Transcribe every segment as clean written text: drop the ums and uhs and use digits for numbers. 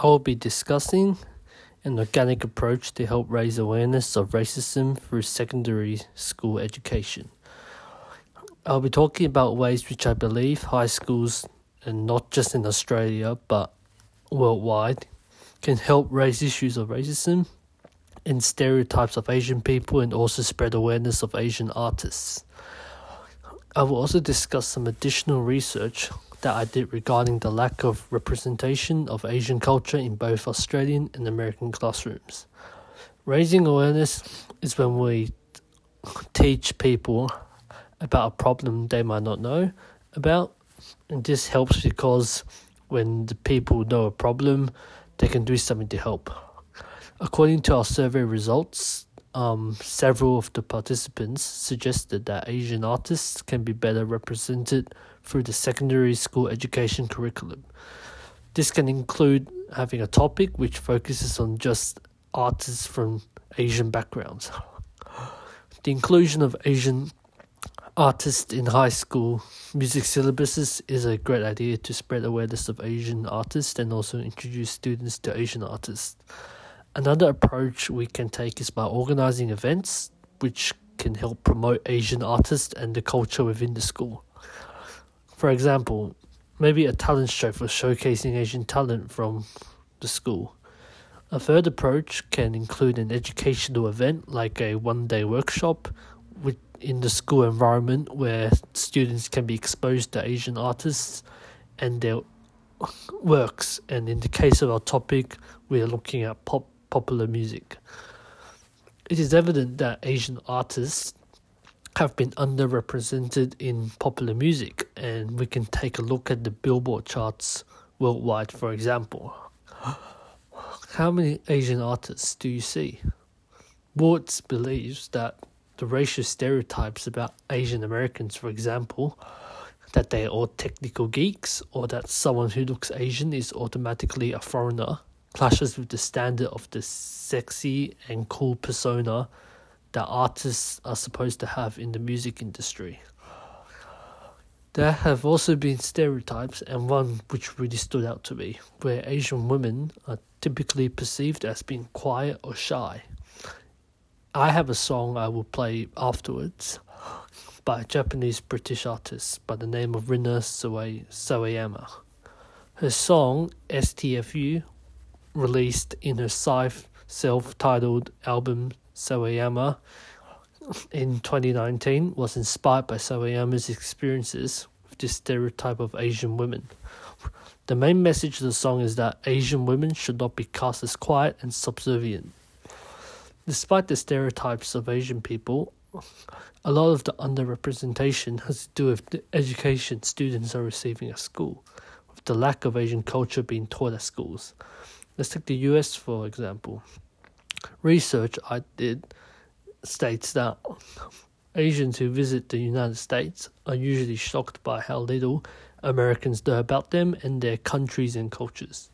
I will be discussing an organic approach to help raise awareness of racism through secondary school education. I'll be talking about ways which I believe high schools, and not just in Australia but worldwide, can help raise issues of racism and stereotypes of Asian people, and also spread awareness of Asian artists. I will also discuss some additional research that I did regarding the lack of representation of Asian culture in both Australian and American classrooms. Raising awareness is when we teach people about a problem they might not know about, and this helps because when the people know a problem, they can do something to help. According to our survey results, several of the participants suggested that Asian artists can be better represented through the secondary school education curriculum. This can include having a topic which focuses on just artists from Asian backgrounds. The inclusion of Asian artists in high school music syllabuses is a great idea to spread awareness of Asian artists and also introduce students to Asian artists. Another approach we can take is by organising events which can help promote Asian artists and the culture within the school. For example, maybe a talent show for showcasing Asian talent from the school. A third approach can include an educational event like a one-day workshop in the school environment where students can be exposed to Asian artists and their works, and in the case of our topic, we are looking at popular music. It is evident that Asian artists have been underrepresented in popular music, and we can take a look at the Billboard charts worldwide, for example. How many Asian artists do you see? Watts believes that the racial stereotypes about Asian Americans, for example, that they are all technical geeks, or that someone who looks Asian is automatically a foreigner, clashes with the standard of the sexy and cool persona that artists are supposed to have in the music industry. There have also been stereotypes, and one which really stood out to me, where Asian women are typically perceived as being quiet or shy. I have a song I will play afterwards by a Japanese-British artist by the name of Rina Sawayama. Her song, STFU, released in her self-titled album Sawayama in 2019, was inspired by Sawayama's experiences with this stereotype of Asian women. The main message of the song is that Asian women should not be cast as quiet and subservient. Despite the stereotypes of Asian people, a lot of the underrepresentation has to do with the education students are receiving at school, with the lack of Asian culture being taught at schools. Let's take the US for example. Research I did states that Asians who visit the United States are usually shocked by how little Americans know about them and their countries and cultures.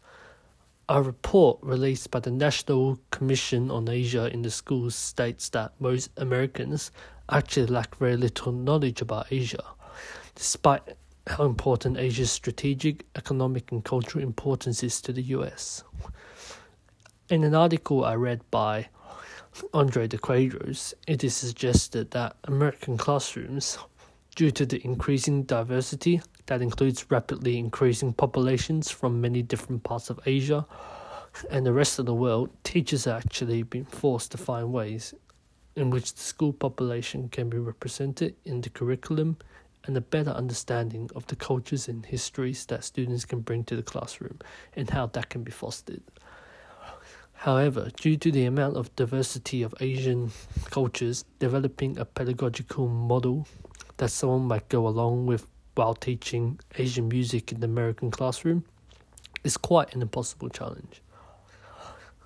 A report released by the National Commission on Asia in the schools states that most Americans actually lack very little knowledge about Asia, despite how important Asia's strategic, economic and cultural importance is to the US. In an article I read by André de Quadros, it is suggested that American classrooms, due to the increasing diversity that includes rapidly increasing populations from many different parts of Asia and the rest of the world, teachers are actually being forced to find ways in which the school population can be represented in the curriculum and a better understanding of the cultures and histories that students can bring to the classroom and how that can be fostered. However, due to the amount of diversity of Asian cultures, developing a pedagogical model that someone might go along with while teaching Asian music in the American classroom is quite an impossible challenge.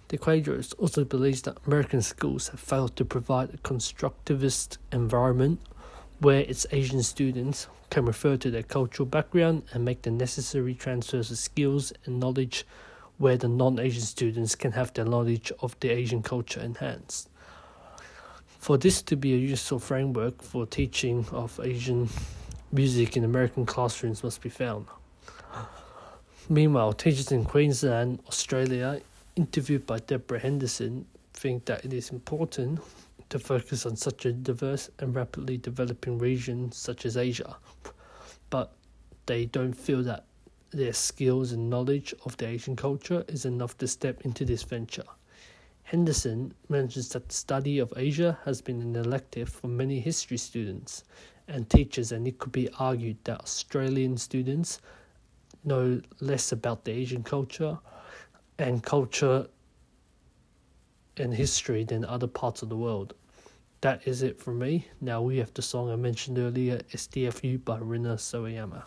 De Quadros also believes that American schools have failed to provide a constructivist environment where its Asian students can refer to their cultural background and make the necessary transfers of skills and knowledge, where the non-Asian students can have their knowledge of the Asian culture enhanced. For this to be a useful framework for teaching of Asian music in American classrooms must be found. Meanwhile, teachers in Queensland, Australia, interviewed by Deborah Henderson, think that it is important to focus on such a diverse and rapidly developing region such as Asia, but they don't feel that their skills and knowledge of the Asian culture is enough to step into this venture. Henderson mentions that the study of Asia has been an elective for many history students and teachers, and it could be argued that Australian students know less about the Asian culture and history than other parts of the world. That is it from me. Now we have the song I mentioned earlier, SDFU by Rina Sawayama.